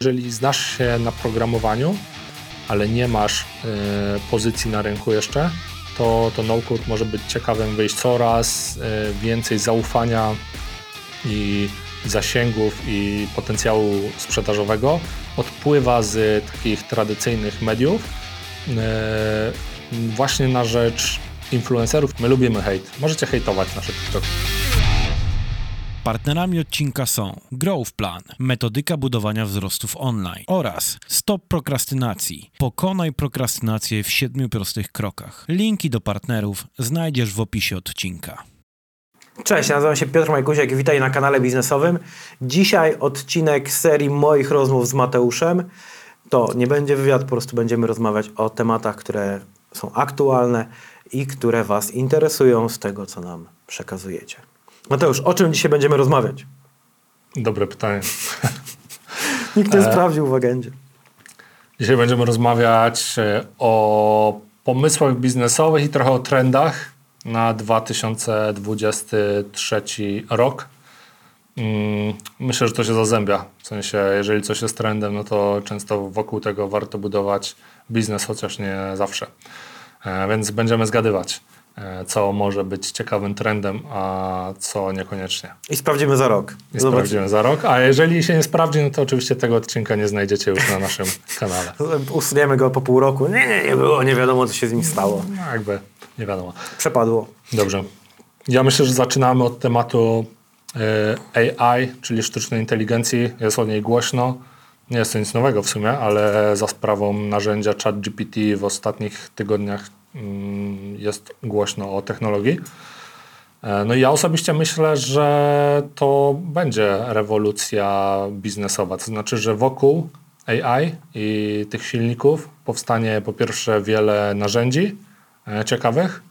Jeżeli znasz się na programowaniu, ale nie masz pozycji na rynku jeszcze, to no-code może być ciekawym wyjściem. Coraz więcej zaufania i zasięgów i potencjału sprzedażowego odpływa z takich tradycyjnych mediów właśnie na rzecz influencerów. My lubimy hejt. Możecie hejtować nasze TikToki. Partnerami odcinka są Growth Plan, metodyka budowania wzrostów online oraz Stop Prokrastynacji. Pokonaj prokrastynację w 7 prostych krokach. Linki do partnerów znajdziesz w opisie odcinka. Cześć, nazywam się Piotr Majkusiek i witaj na kanale biznesowym. Dzisiaj odcinek serii moich rozmów z Mateuszem. To nie będzie wywiad, po prostu będziemy rozmawiać o tematach, które są aktualne i które Was interesują z tego, co nam przekazujecie. Mateusz, o czym dzisiaj będziemy rozmawiać? Dobre pytanie. Nikt nie sprawdził w agendzie. Dzisiaj będziemy rozmawiać o pomysłach biznesowych i trochę o trendach na 2023 rok. Myślę, że to się zazębia. W sensie, jeżeli coś jest trendem, no to często wokół tego warto budować biznes, chociaż nie zawsze. Więc będziemy zgadywać, co może być ciekawym trendem, a co niekoniecznie. I sprawdzimy za rok. Sprawdzimy za rok, a jeżeli się nie sprawdzi, no to oczywiście tego odcinka nie znajdziecie już na naszym kanale. Usuniemy go po pół roku. Nie było, nie wiadomo, co się z nim stało. No, jakby, nie wiadomo. Przepadło. Dobrze. Ja myślę, że zaczynamy od tematu AI, czyli sztucznej inteligencji. Jest o niej głośno. Nie jest to nic nowego w sumie, ale za sprawą narzędzia ChatGPT w ostatnich tygodniach jest głośno o technologii. No i ja osobiście myślę, że to będzie rewolucja biznesowa. To znaczy, że wokół AI i tych silników powstanie po pierwsze wiele narzędzi ciekawych,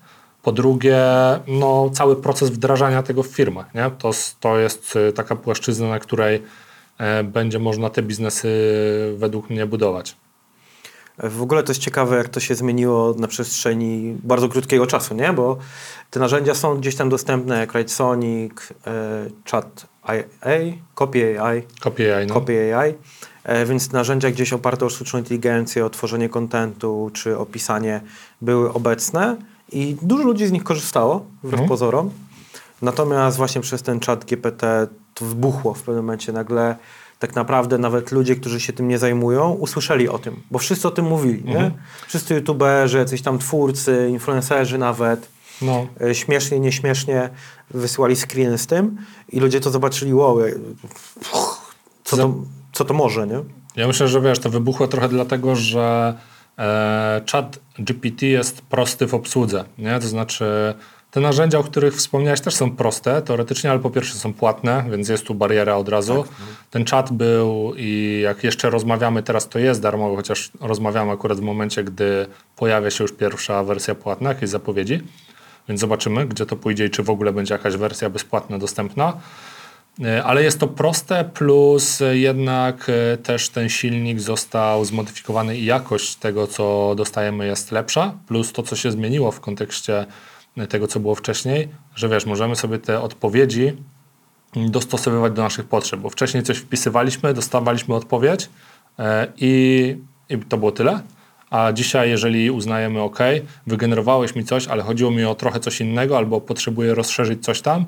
po drugie no, cały proces wdrażania tego w firmach. Nie? To jest taka płaszczyzna, na której będzie można te biznesy według mnie budować. W ogóle to jest ciekawe, jak to się zmieniło na przestrzeni bardzo krótkiego czasu, nie? Bo te narzędzia są gdzieś tam dostępne, jak RideSonic, ChatGPT, Copy AI. Więc narzędzia gdzieś oparte o sztuczną inteligencję, o tworzenie kontentu czy o pisanie były obecne i dużo ludzi z nich korzystało, wbrew pozorom. Natomiast właśnie przez ten ChatGPT to wybuchło w pewnym momencie nagle. Tak naprawdę nawet ludzie, którzy się tym nie zajmują, usłyszeli o tym, bo wszyscy o tym mówili, nie? Wszyscy youtuberzy, jacyś tam twórcy, influencerzy nawet, no. Śmiesznie, nieśmiesznie wysyłali screeny z tym i ludzie to zobaczyli, wow, co to może, nie? Ja myślę, że wiesz, to wybuchło trochę dlatego, że ChatGPT jest prosty w obsłudze, nie? To znaczy te narzędzia, o których wspomniałeś, też są proste teoretycznie, ale po pierwsze są płatne, więc jest tu bariera od razu. Tak. Ten czat był i jak jeszcze rozmawiamy teraz, to jest darmowy, chociaż rozmawiamy akurat w momencie, gdy pojawia się już pierwsza wersja płatna, jakieś zapowiedzi. Więc zobaczymy, gdzie to pójdzie i czy w ogóle będzie jakaś wersja bezpłatna dostępna. Ale jest to proste, plus jednak też ten silnik został zmodyfikowany i jakość tego, co dostajemy, jest lepsza. Plus to, co się zmieniło w kontekście tego, co było wcześniej, że wiesz, możemy sobie te odpowiedzi dostosowywać do naszych potrzeb, bo wcześniej coś wpisywaliśmy, dostawaliśmy odpowiedź i to było tyle, a dzisiaj, jeżeli uznajemy, ok, wygenerowałeś mi coś, ale chodziło mi o trochę coś innego, albo potrzebuję rozszerzyć coś tam,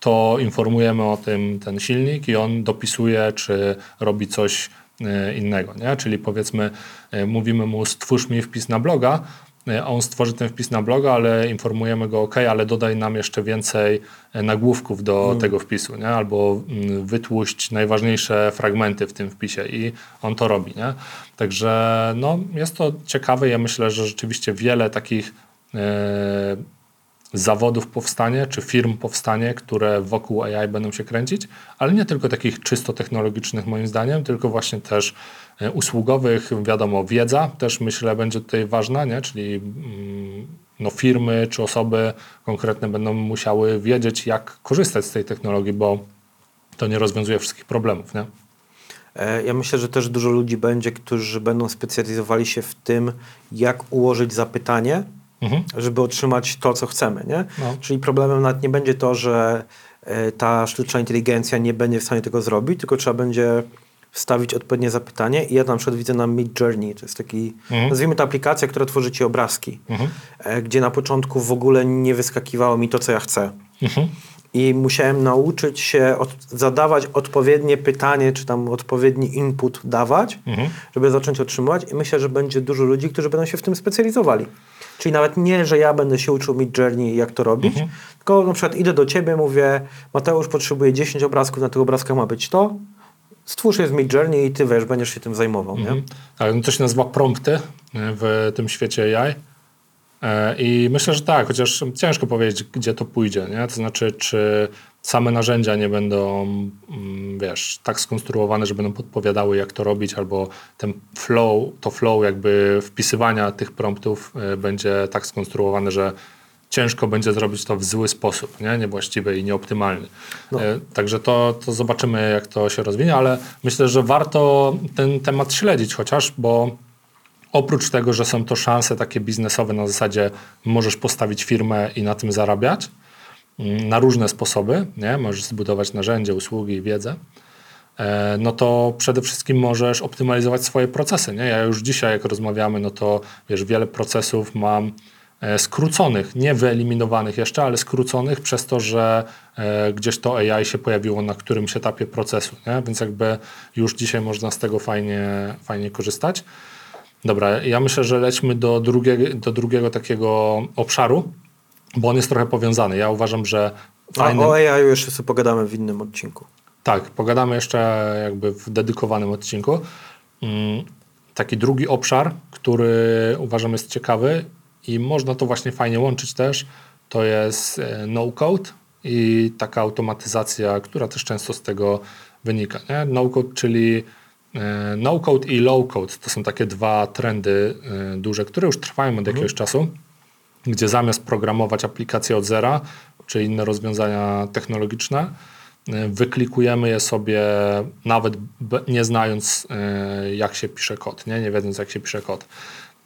to informujemy o tym ten silnik i on dopisuje, czy robi coś innego, nie? Czyli powiedzmy, mówimy mu, stwórz mi wpis na bloga, a on stworzy ten wpis na bloga, ale informujemy go, ok, ale dodaj nam jeszcze więcej nagłówków do tego wpisu, nie? Albo wytłuść najważniejsze fragmenty w tym wpisie i on to robi, nie? Także no, jest to ciekawe. Ja myślę, że rzeczywiście wiele takich zawodów powstanie, czy firm powstanie, które wokół AI będą się kręcić, ale nie tylko takich czysto technologicznych moim zdaniem, tylko właśnie też usługowych, wiadomo, wiedza też myślę będzie tutaj ważna, nie? Czyli no, firmy czy osoby konkretne będą musiały wiedzieć, jak korzystać z tej technologii, bo to nie rozwiązuje wszystkich problemów, nie? Ja myślę, że też dużo ludzi będzie, którzy będą specjalizowali się w tym, jak ułożyć zapytanie, żeby otrzymać to, co chcemy, nie? No. Czyli problemem nawet nie będzie to, że ta sztuczna inteligencja nie będzie w stanie tego zrobić, tylko trzeba będzie wstawić odpowiednie zapytanie i ja na przykład widzę na Midjourney, to jest taki, nazwijmy to aplikacja, która tworzy ci obrazki, gdzie na początku w ogóle nie wyskakiwało mi to, co ja chcę. I musiałem nauczyć się zadawać odpowiednie pytanie, czy tam odpowiedni input dawać, żeby zacząć otrzymywać. I myślę, że będzie dużo ludzi, którzy będą się w tym specjalizowali. Czyli nawet nie, że ja będę się uczył Midjourney, jak to robić, tylko na przykład idę do ciebie, mówię: Mateusz, potrzebuję 10 obrazków, na tych obrazkach ma być to. Stwórz je w Midjourney i ty, wiesz, będziesz się tym zajmował. Nie? Tak, no to się nazywa prompty w tym świecie AI. I myślę, że tak, chociaż ciężko powiedzieć, gdzie to pójdzie, nie? To znaczy, czy same narzędzia nie będą, wiesz, tak skonstruowane, że będą podpowiadały, jak to robić, albo ten flow, to flow jakby wpisywania tych promptów będzie tak skonstruowane, że ciężko będzie zrobić to w zły sposób, nie? Niewłaściwy i nieoptymalny. No. Także to zobaczymy, jak to się rozwinie, ale myślę, że warto ten temat śledzić chociaż, bo oprócz tego, że są to szanse takie biznesowe na zasadzie możesz postawić firmę i na tym zarabiać na różne sposoby, nie? Możesz zbudować narzędzie, usługi, wiedzę, no to przede wszystkim możesz optymalizować swoje procesy, nie? Ja już dzisiaj, jak rozmawiamy, no to wiesz, wiele procesów mam skróconych, nie wyeliminowanych jeszcze, ale skróconych przez to, że gdzieś to AI się pojawiło na którymś etapie procesu, nie? Więc jakby już dzisiaj można z tego fajnie korzystać. Dobra, ja myślę, że lećmy do drugiego takiego obszaru, bo on jest trochę powiązany. Ja uważam, że fajny... A o AI jeszcze sobie pogadamy w innym odcinku. Tak, pogadamy jeszcze jakby w dedykowanym odcinku. Taki drugi obszar, który uważam jest ciekawy i można to właśnie fajnie łączyć też, to jest no-code i taka automatyzacja, która też często z tego wynika. Nie? No-code, czyli no-code i low-code to są takie dwa trendy duże, które już trwają od jakiegoś czasu, gdzie zamiast programować aplikacje od zera, czy inne rozwiązania technologiczne, wyklikujemy je sobie nawet nie znając, jak się pisze kod, nie wiedząc, jak się pisze kod.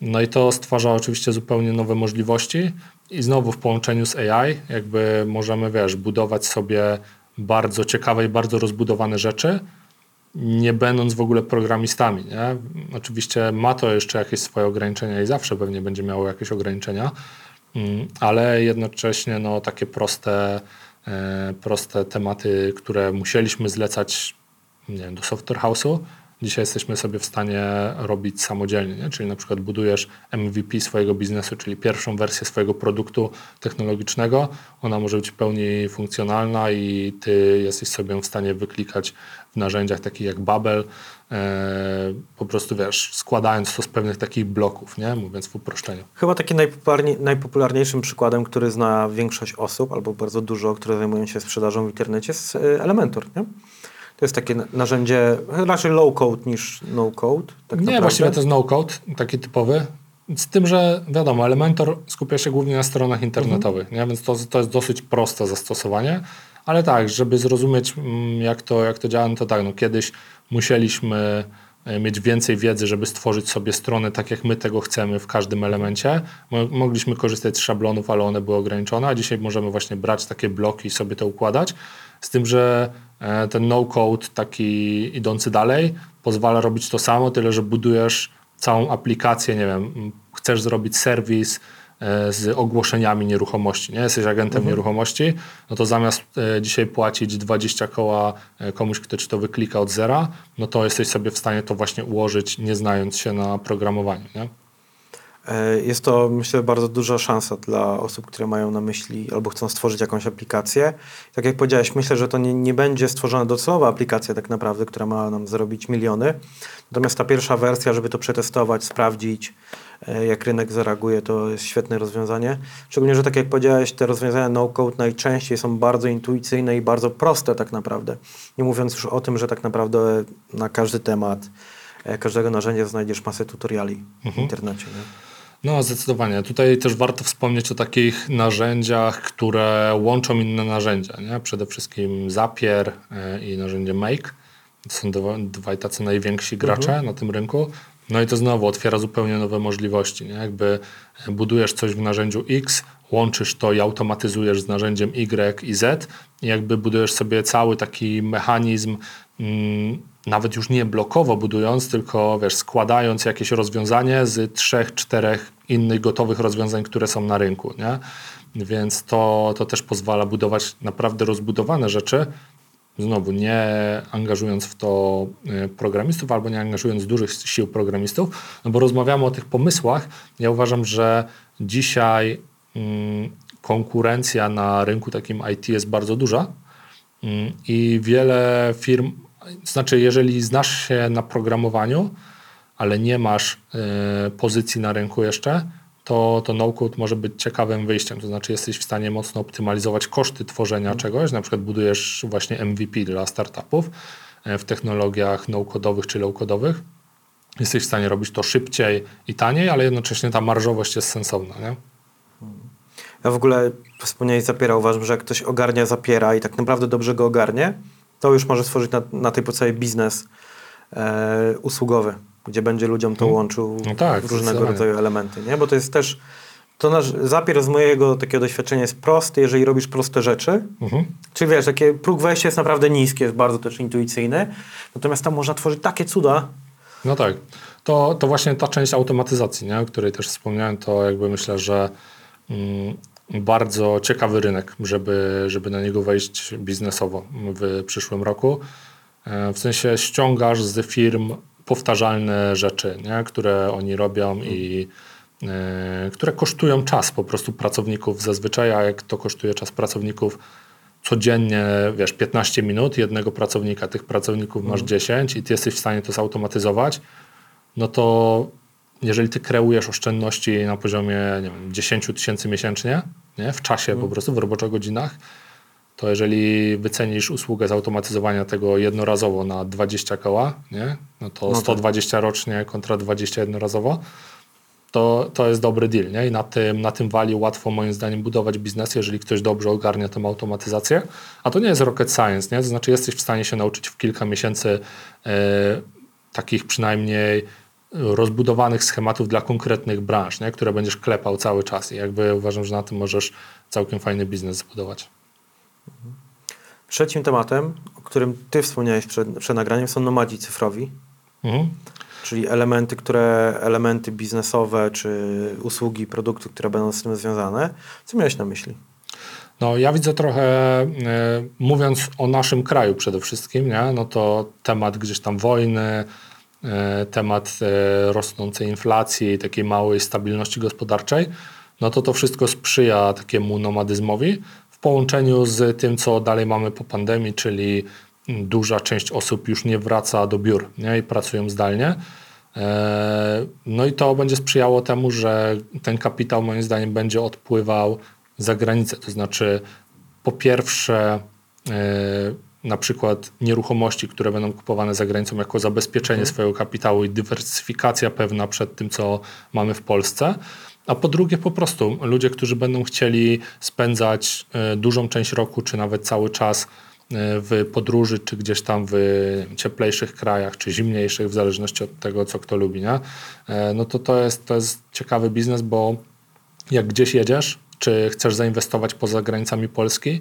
No i to stwarza oczywiście zupełnie nowe możliwości i znowu w połączeniu z AI jakby możemy, wiesz, budować sobie bardzo ciekawe i bardzo rozbudowane rzeczy, nie będąc w ogóle programistami, nie? Oczywiście ma to jeszcze jakieś swoje ograniczenia i zawsze pewnie będzie miało jakieś ograniczenia, ale jednocześnie no, takie proste tematy, które musieliśmy zlecać, nie wiem, do software house'u, dzisiaj jesteśmy sobie w stanie robić samodzielnie, nie? Czyli na przykład budujesz MVP swojego biznesu, czyli pierwszą wersję swojego produktu technologicznego. Ona może być w pełni funkcjonalna i ty jesteś sobie w stanie wyklikać w narzędziach takich jak Babel, po prostu, wiesz, składając to z pewnych takich bloków, nie? Mówiąc w uproszczeniu. Chyba takim najpopularniejszym przykładem, który zna większość osób albo bardzo dużo, które zajmują się sprzedażą w internecie, jest Elementor, nie? To jest takie narzędzie raczej low-code niż no-code. Tak nie, właściwie to jest no-code, taki typowy. Z tym, że wiadomo, Elementor skupia się głównie na stronach internetowych, nie? Więc to jest dosyć proste zastosowanie. Ale tak, żeby zrozumieć, jak to działa, no to tak, no kiedyś musieliśmy mieć więcej wiedzy, żeby stworzyć sobie strony tak, jak my tego chcemy w każdym elemencie. Mogliśmy korzystać z szablonów, ale one były ograniczone, a dzisiaj możemy właśnie brać takie bloki i sobie to układać. Z tym, że ten no-code taki idący dalej pozwala robić to samo, tyle że budujesz całą aplikację, nie wiem, chcesz zrobić serwis z ogłoszeniami nieruchomości, nie? Jesteś agentem nieruchomości, no to zamiast dzisiaj płacić 20 koła komuś, kto ci to wyklika od zera, no to jesteś sobie w stanie to właśnie ułożyć, nie znając się na programowaniu, nie? Jest to, myślę, bardzo duża szansa dla osób, które mają na myśli albo chcą stworzyć jakąś aplikację. Tak jak powiedziałeś, myślę, że to nie będzie stworzona docelowa aplikacja tak naprawdę, która ma nam zarobić miliony. Natomiast ta pierwsza wersja, żeby to przetestować, sprawdzić, jak rynek zareaguje, to jest świetne rozwiązanie. Szczególnie, że tak jak powiedziałeś, te rozwiązania no-code najczęściej są bardzo intuicyjne i bardzo proste tak naprawdę. Nie mówiąc już o tym, że tak naprawdę na każdy temat, każdego narzędzia znajdziesz masę tutoriali w internecie. Nie? No zdecydowanie. Tutaj też warto wspomnieć o takich narzędziach, które łączą inne narzędzia, nie? Przede wszystkim Zapier i narzędzie Make. To są dwaj tacy najwięksi gracze na tym rynku. No i to znowu otwiera zupełnie nowe możliwości, nie? Jakby budujesz coś w narzędziu X, łączysz to i automatyzujesz z narzędziem Y i Z i jakby budujesz sobie cały taki mechanizm nawet już nie blokowo budując, tylko wiesz, składając jakieś rozwiązanie z 3-4 innych gotowych rozwiązań, które są na rynku, nie? Więc to też pozwala budować naprawdę rozbudowane rzeczy, znowu nie angażując w to programistów albo nie angażując dużych sił programistów, no bo rozmawiamy o tych pomysłach. Ja uważam, że dzisiaj konkurencja na rynku takim IT jest bardzo duża i wiele firm, znaczy jeżeli znasz się na programowaniu, ale nie masz pozycji na rynku jeszcze, to no-code może być ciekawym wyjściem. To znaczy jesteś w stanie mocno optymalizować koszty tworzenia czegoś. Na przykład budujesz właśnie MVP dla startupów w technologiach no-codowych czy low-codowych. Jesteś w stanie robić to szybciej i taniej, ale jednocześnie ta marżowość jest sensowna, nie? Ja w ogóle wspomniałeś Zapiera. Uważam, że jak ktoś ogarnia Zapiera i tak naprawdę dobrze go ogarnie, to już może stworzyć na tej podstawie biznes usługowy, gdzie będzie ludziom to łączył różnego rodzaju elementy, nie? Bo to jest też, to nasz Zapier z mojego takiego doświadczenia jest prosty, jeżeli robisz proste rzeczy, czyli wiesz, takie próg wejścia jest naprawdę niski, jest bardzo też intuicyjny, natomiast tam można tworzyć takie cuda. No tak, to właśnie ta część automatyzacji, nie? O której też wspomniałem, to jakby myślę, że bardzo ciekawy rynek, żeby na niego wejść biznesowo w przyszłym roku. W sensie ściągasz z firm powtarzalne rzeczy, nie? Które oni robią i które kosztują czas po prostu pracowników zazwyczaj, a jak to kosztuje czas pracowników codziennie, wiesz, 15 minut jednego pracownika, tych pracowników masz 10 i ty jesteś w stanie to zautomatyzować, no to jeżeli ty kreujesz oszczędności na poziomie, nie wiem, 10 000 miesięcznie, nie? W czasie po prostu, w roboczych godzinach, to jeżeli wycenisz usługę zautomatyzowania tego jednorazowo na 20 koła, nie? No to 120 rocznie kontra 20 jednorazowo, to jest dobry deal, nie? I na tym wali łatwo moim zdaniem budować biznes, jeżeli ktoś dobrze ogarnia tą automatyzację. A to nie jest rocket science, nie? To znaczy jesteś w stanie się nauczyć w kilka miesięcy takich przynajmniej rozbudowanych schematów dla konkretnych branż, nie? Które będziesz klepał cały czas. I jakby uważam, że na tym możesz całkiem fajny biznes zbudować. Trzecim tematem, o którym ty wspomniałeś przed nagraniem, są nomadzi cyfrowi, czyli elementy biznesowe czy usługi, produkty, które będą z tym związane. Co miałeś na myśli? No ja widzę trochę, mówiąc o naszym kraju przede wszystkim, nie? No to temat gdzieś tam wojny, temat rosnącej inflacji, takiej małej stabilności gospodarczej, no to wszystko sprzyja takiemu nomadyzmowi. W połączeniu z tym, co dalej mamy po pandemii, czyli duża część osób już nie wraca do biur, nie? I pracują zdalnie. No i to będzie sprzyjało temu, że ten kapitał moim zdaniem będzie odpływał za granicę. To znaczy po pierwsze na przykład nieruchomości, które będą kupowane za granicą jako zabezpieczenie swojego kapitału i dywersyfikacja pewna przed tym, co mamy w Polsce. A po drugie po prostu ludzie, którzy będą chcieli spędzać dużą część roku czy nawet cały czas w podróży czy gdzieś tam w cieplejszych krajach czy zimniejszych w zależności od tego, co kto lubi, nie? No to jest ciekawy biznes, bo jak gdzieś jedziesz czy chcesz zainwestować poza granicami Polski,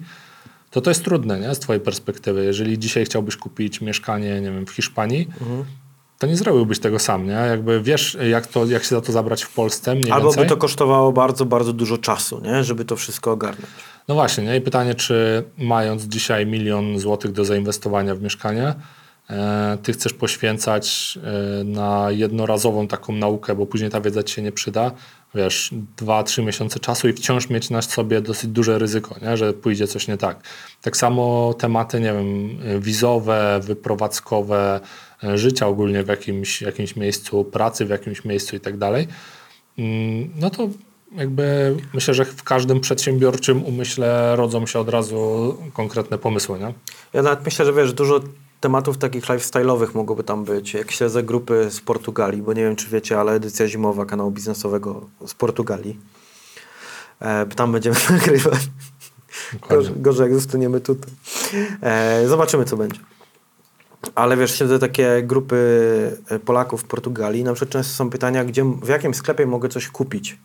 to jest trudne, nie? Z twojej perspektywy. Jeżeli dzisiaj chciałbyś kupić mieszkanie, nie wiem, w Hiszpanii, to nie zrobiłbyś tego sam, nie? Jakby wiesz, jak się za to zabrać w Polsce mniej albo więcej. By to kosztowało bardzo, bardzo dużo czasu, nie? Żeby to wszystko ogarnąć. No właśnie, nie? I pytanie, czy mając dzisiaj 1 000 000 złotych do zainwestowania w mieszkanie, ty chcesz poświęcać na jednorazową taką naukę, bo później ta wiedza ci się nie przyda, wiesz, 2-3 miesiące czasu i wciąż mieć na sobie dosyć duże ryzyko, nie? Że pójdzie coś nie tak. Tak samo tematy, nie wiem, wizowe, wyprowadzkowe, życia ogólnie w jakimś miejscu, pracy w jakimś miejscu i tak dalej, no to jakby myślę, że w każdym przedsiębiorczym umyśle rodzą się od razu konkretne pomysły, nie? Ja nawet myślę, że wiesz, dużo tematów takich lifestyle'owych mogłoby tam być. Jak śledzę grupy z Portugalii, bo nie wiem, czy wiecie, ale edycja zimowa kanału biznesowego z Portugalii. Tam będziemy nagrywać. Gorzej jak zostaniemy tutaj. Zobaczymy, co będzie. Ale wiesz, siedzę takie grupy Polaków w Portugalii, na przykład często są pytania, w jakim sklepie mogę coś kupić.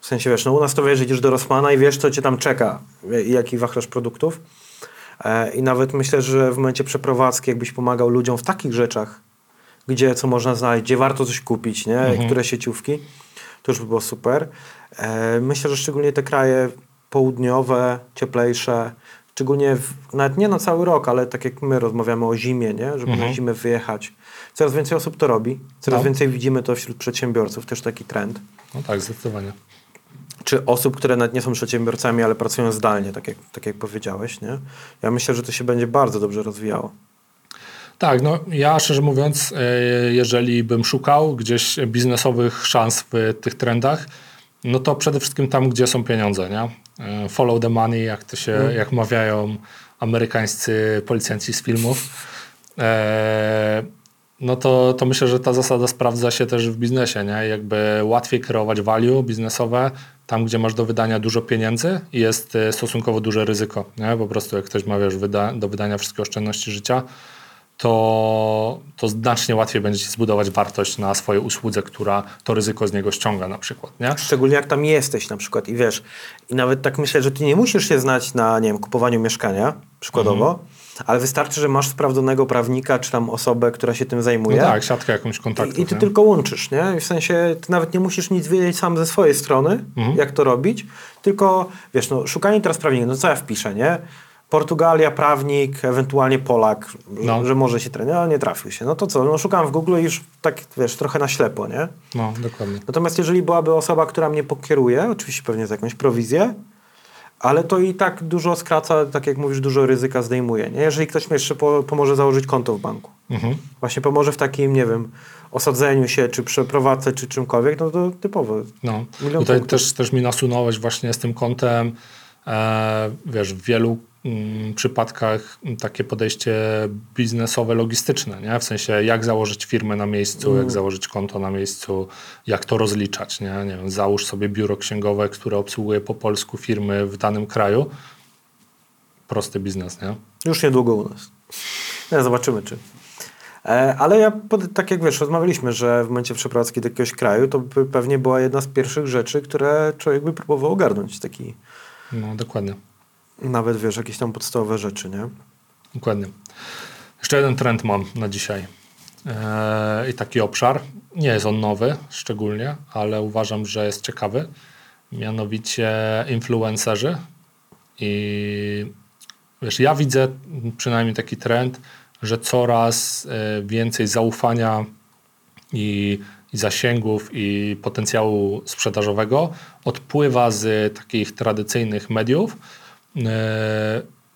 W sensie wiesz, no u nas to wiesz, idziesz do Rossmana i wiesz, co cię tam czeka, jaki wachlarz produktów. I nawet myślę, że w momencie przeprowadzki, jakbyś pomagał ludziom w takich rzeczach, gdzie co można znaleźć, gdzie warto coś kupić, nie? Mhm. Które sieciówki, to już by było super. Myślę, że szczególnie te kraje południowe, cieplejsze, szczególnie nawet nie na cały rok, ale tak jak my rozmawiamy o zimie, nie? Żeby na zimę wyjechać. Coraz więcej osób to robi, coraz więcej widzimy to wśród przedsiębiorców, też taki trend. No tak, zdecydowanie. Czy osób, które nawet nie są przedsiębiorcami, ale pracują zdalnie, tak jak powiedziałeś, nie? Ja myślę, że to się będzie bardzo dobrze rozwijało. Tak, no ja szczerze mówiąc, jeżeli bym szukał gdzieś biznesowych szans w tych trendach, no to przede wszystkim tam, gdzie są pieniądze, nie? Follow the money, jak to się, jak mawiają amerykańscy policjanci z filmów. No to myślę, że ta zasada sprawdza się też w biznesie, nie? Jakby łatwiej kreować value biznesowe tam, gdzie masz do wydania dużo pieniędzy i jest stosunkowo duże ryzyko, nie? Po prostu jak ktoś ma, wiesz, do wydania wszystkie oszczędności życia, to znacznie łatwiej będzie ci zbudować wartość na swojej usłudze, która to ryzyko z niego ściąga na przykład, nie? Szczególnie jak tam jesteś na przykład i wiesz, i nawet tak myślę, że ty nie musisz się znać na, nie wiem, kupowaniu mieszkania przykładowo, ale wystarczy, że masz sprawdzonego prawnika czy tam osobę, która się tym zajmuje. No tak, siatkę jakąś kontaktów. I ty tylko łączysz, nie? W sensie ty nawet nie musisz nic wiedzieć sam ze swojej strony, jak to robić, tylko wiesz, no szukanie teraz prawnika, no co ja wpiszę, nie? Portugalia, prawnik, ewentualnie Polak, że może się trenować, ale nie trafił się. No to co, no szukałem w Google i już tak, wiesz, trochę na ślepo, nie? No, dokładnie. Natomiast jeżeli byłaby osoba, która mnie pokieruje, oczywiście pewnie za jakąś prowizję, ale to i tak dużo skraca, tak jak mówisz, dużo ryzyka zdejmuje, nie? Jeżeli ktoś mi jeszcze pomoże założyć konto w banku. Właśnie pomoże w takim, nie wiem, osadzeniu się, czy przeprowadzce, czy czymkolwiek, no to typowo. No, tutaj też mi nasunąłeś właśnie z tym kontem, wiesz, w wielu przypadkach takie podejście biznesowe, logistyczne, nie? W sensie jak założyć firmę na miejscu, jak założyć konto na miejscu, jak to rozliczać, nie? Nie wiem, załóż sobie biuro księgowe, które obsługuje po polsku firmy w danym kraju. Prosty biznes, nie? Już niedługo u nas. Ja zobaczymy, czy... Ale ja, tak jak wiesz, rozmawialiśmy, że w momencie przeprowadzki do jakiegoś kraju to by pewnie była jedna z pierwszych rzeczy, które człowiek by próbował ogarnąć. Taki... No, dokładnie. Nawet, wiesz, jakieś tam podstawowe rzeczy, nie? Dokładnie. Jeszcze jeden trend mam na dzisiaj. I taki obszar. Nie jest on nowy szczególnie, ale uważam, że jest ciekawy. Mianowicie influencerzy. I wiesz, ja widzę przynajmniej taki trend, że coraz więcej zaufania i zasięgów i potencjału sprzedażowego odpływa z takich tradycyjnych mediów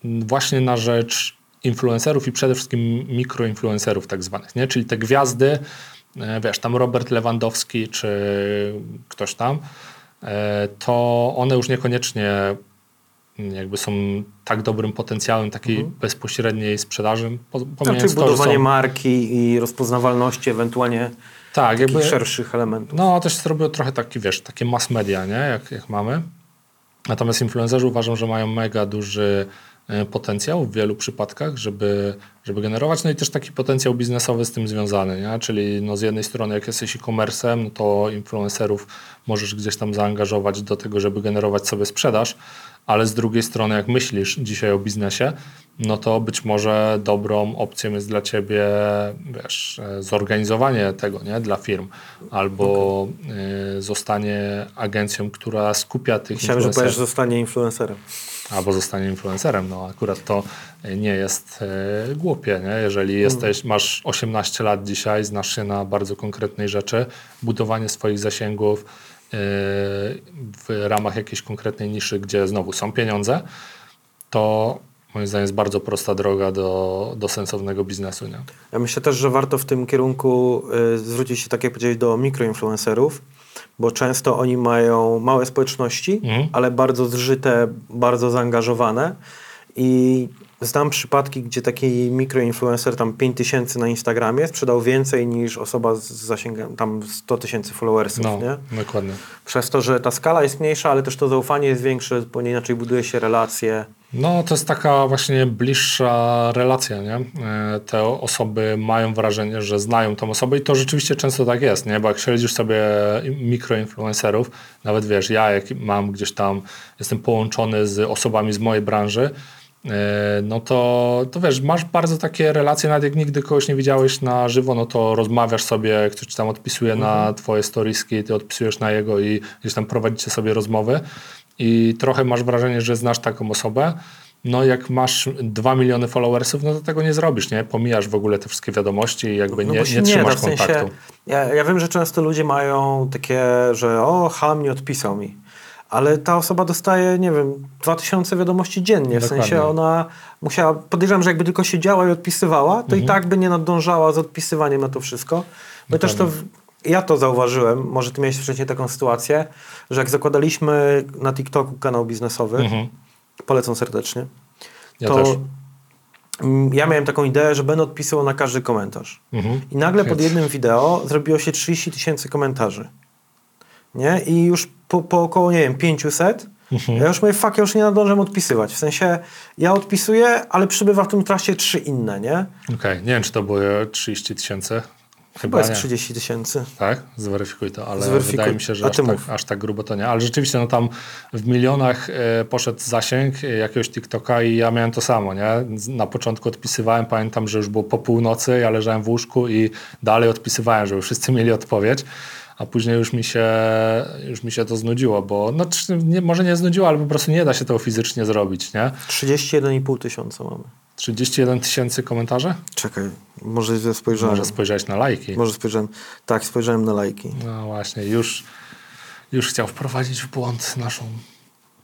właśnie na rzecz influencerów i przede wszystkim mikroinfluencerów tak zwanych, nie? Czyli te gwiazdy, wiesz, tam Robert Lewandowski czy ktoś tam, to one już niekoniecznie jakby są tak dobrym potencjałem takiej bezpośredniej sprzedaży. Czyli budowanie marki i rozpoznawalności ewentualnie tak, takich jakby, szerszych elementów. No też zrobiło trochę taki, wiesz, takie mass media, nie? Jak mamy. Natomiast influencerzy uważam, że mają mega duży potencjał w wielu przypadkach, żeby generować. No i też taki potencjał biznesowy z tym związany, nie? Czyli no z jednej strony jak jesteś e-commerce'em, no to influencerów możesz gdzieś tam zaangażować do tego, żeby generować sobie sprzedaż, ale z drugiej strony jak myślisz dzisiaj o biznesie, no to być może dobrą opcją jest dla ciebie, wiesz, zorganizowanie tego, nie? Dla firm. Albo zostanie agencją, która skupia tych influencerów. Myślałem, że powiesz, że zostanie influencerem. Albo zostanie influencerem. No akurat to nie jest głupie, nie? Jeżeli masz 18 lat dzisiaj, znasz się na bardzo konkretnej rzeczy, budowanie swoich zasięgów w ramach jakiejś konkretnej niszy, gdzie znowu są pieniądze, to moim zdaniem jest bardzo prosta droga do sensownego biznesu, nie? Ja myślę też, że warto w tym kierunku zwrócić się, tak jak powiedziałeś, do mikroinfluencerów, bo często oni mają małe społeczności, ale bardzo zżyte, bardzo zaangażowane i znam przypadki, gdzie taki mikroinfluencer tam 5000 na Instagramie sprzedał więcej niż osoba z zasięgiem tam 100 tysięcy followersów, no, nie? Dokładnie. Przez to, że ta skala jest mniejsza, ale też to zaufanie jest większe, bo nie inaczej buduje się relacje. No to jest taka właśnie bliższa relacja, nie? Te osoby mają wrażenie, że znają tą osobę i to rzeczywiście często tak jest, nie? Bo jak śledzisz sobie mikroinfluencerów, nawet wiesz, ja jak mam gdzieś tam, jestem połączony z osobami z mojej branży, no to wiesz, masz bardzo takie relacje, nawet jak nigdy kogoś nie widziałeś na żywo, no to rozmawiasz sobie, ktoś tam odpisuje na twoje storieski, ty odpisujesz na jego i gdzieś tam prowadzicie sobie rozmowy i trochę masz wrażenie, że znasz taką osobę. No jak masz 2 miliony followersów, no to tego nie zrobisz, nie? Pomijasz w ogóle te wszystkie wiadomości i jakby nie trzymasz w sensie, kontaktu. Ja wiem, że często ludzie mają takie, że ham nie odpisał mi. Ale ta osoba dostaje, nie wiem, 2000 wiadomości dziennie. Dokładnie. W sensie ona musiała, podejrzewam, że jakby tylko siedziała i odpisywała, to i tak by nie nadążała z odpisywaniem na to wszystko. Bo też to, ja to zauważyłem, może ty miałeś wcześniej taką sytuację, że jak zakładaliśmy na TikToku kanał biznesowy, polecam serdecznie, ja to też. Ja miałem taką ideę, że będę odpisywał na każdy komentarz. I nagle pod jednym wideo zrobiło się 30,000 komentarzy. Nie? I już po około, nie wiem, 500, ja już mówię, ja już nie nadążam odpisywać. W sensie, ja odpisuję, ale przybywa w tym trasie 3 inne, nie? Okej, nie wiem, czy to było 30,000. Chyba jest 30,000. Tak? Zweryfikuj to, ale wydaje mi się, że aż tak grubo to nie. Ale rzeczywiście, no tam w milionach poszedł zasięg jakiegoś TikToka i ja miałem to samo, nie? Na początku odpisywałem, pamiętam, że już było po północy, ja leżałem w łóżku i dalej odpisywałem, żeby wszyscy mieli odpowiedź. A później już mi się to znudziło, bo no, może nie znudziło, ale po prostu nie da się tego fizycznie zrobić, nie? 31,500 mamy. 31,000 komentarzy? Czekaj, może spojrzałem. Może spojrzałeś na lajki. Może spojrzałem, tak, spojrzałem na lajki. No właśnie, już chciał wprowadzić w błąd naszą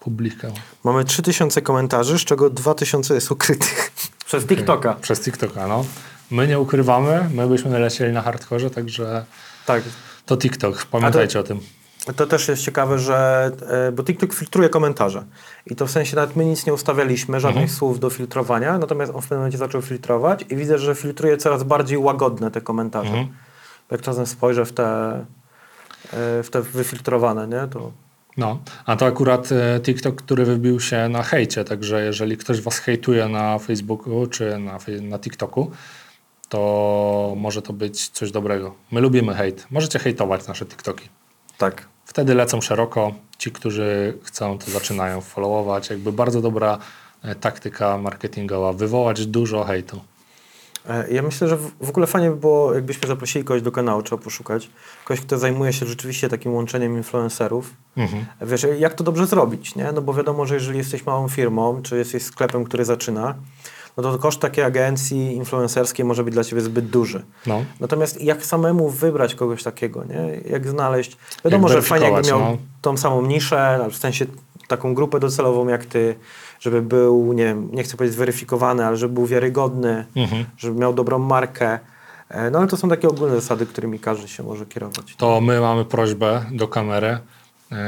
publikę. Mamy 3000 komentarzy, z czego 2000 jest ukrytych. Przez TikToka. Przez TikToka, no. My nie ukrywamy, my byśmy lecieli na hardkorze, także... Tak. To TikTok, pamiętajcie o tym. To też jest ciekawe, że bo TikTok filtruje komentarze i to w sensie nawet my nic nie ustawialiśmy, żadnych słów do filtrowania, natomiast on w pewnym momencie zaczął filtrować i widzę, że filtruje coraz bardziej łagodne te komentarze. Jak czasem spojrzę w te wyfiltrowane, nie? To... No, a to akurat TikTok, który wybił się na hejcie, także jeżeli ktoś was hejtuje na Facebooku czy na TikToku, to może to być coś dobrego. My lubimy hejt. Możecie hejtować nasze TikToki. Tak. Wtedy lecą szeroko. Ci, którzy chcą, to zaczynają followować. Jakby bardzo dobra taktyka marketingowa. Wywołać dużo hejtu. Ja myślę, że w ogóle fajnie by było, jakbyśmy zaprosili kogoś do kanału, trzeba poszukać. Kogoś, kto zajmuje się rzeczywiście takim łączeniem influencerów. Wiesz, jak to dobrze zrobić, nie? No bo wiadomo, że jeżeli jesteś małą firmą, czy jesteś sklepem, który zaczyna, no to koszt takiej agencji influencerskiej może być dla ciebie zbyt duży. No. Natomiast jak samemu wybrać kogoś takiego, nie? Jak znaleźć... Wiadomo, że fajnie jakby miał tą samą niszę, w sensie taką grupę docelową jak ty, żeby był, nie wiem, nie chcę powiedzieć zweryfikowany, ale żeby był wiarygodny, żeby miał dobrą markę. No ale to są takie ogólne zasady, którymi każdy się może kierować. To my mamy prośbę do kamery.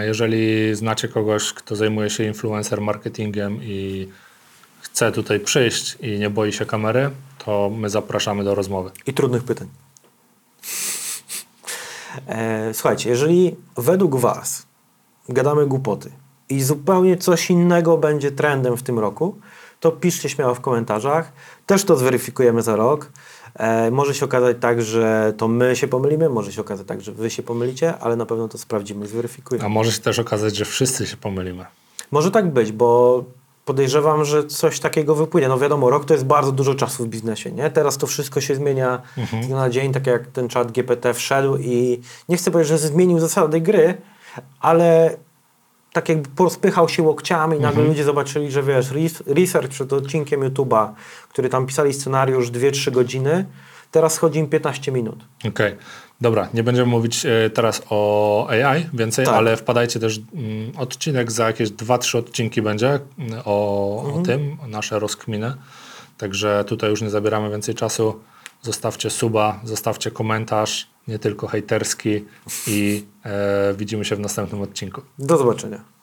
Jeżeli znacie kogoś, kto zajmuje się influencer marketingiem i chce tutaj przyjść i nie boi się kamery, to my zapraszamy do rozmowy. I trudnych pytań. Słuchajcie, jeżeli według was gadamy głupoty i zupełnie coś innego będzie trendem w tym roku, to piszcie śmiało w komentarzach. Też to zweryfikujemy za rok. Może się okazać tak, że to my się pomylimy, może się okazać tak, że wy się pomylicie, ale na pewno to sprawdzimy, zweryfikujemy. A może się też okazać, że wszyscy się pomylimy. Może tak być, bo... Podejrzewam, że coś takiego wypłynie. No wiadomo, rok to jest bardzo dużo czasu w biznesie, nie? Teraz to wszystko się zmienia z dnia na dzień, tak jak ten czat GPT wszedł i nie chcę powiedzieć, że zmienił zasady gry, ale tak jakby porozpychał się łokciami i nagle ludzie zobaczyli, że wiesz, research przed odcinkiem YouTube'a, który tam pisali scenariusz 2-3 godziny, teraz chodzi im 15 minut. Okej. Dobra, nie będziemy mówić teraz o AI więcej, tak. Ale wpadajcie też odcinek, za jakieś 2-3 odcinki będzie o tym, nasze rozkminy. Także tutaj już nie zabieramy więcej czasu. Zostawcie suba, zostawcie komentarz, nie tylko hejterski i widzimy się w następnym odcinku. Do zobaczenia.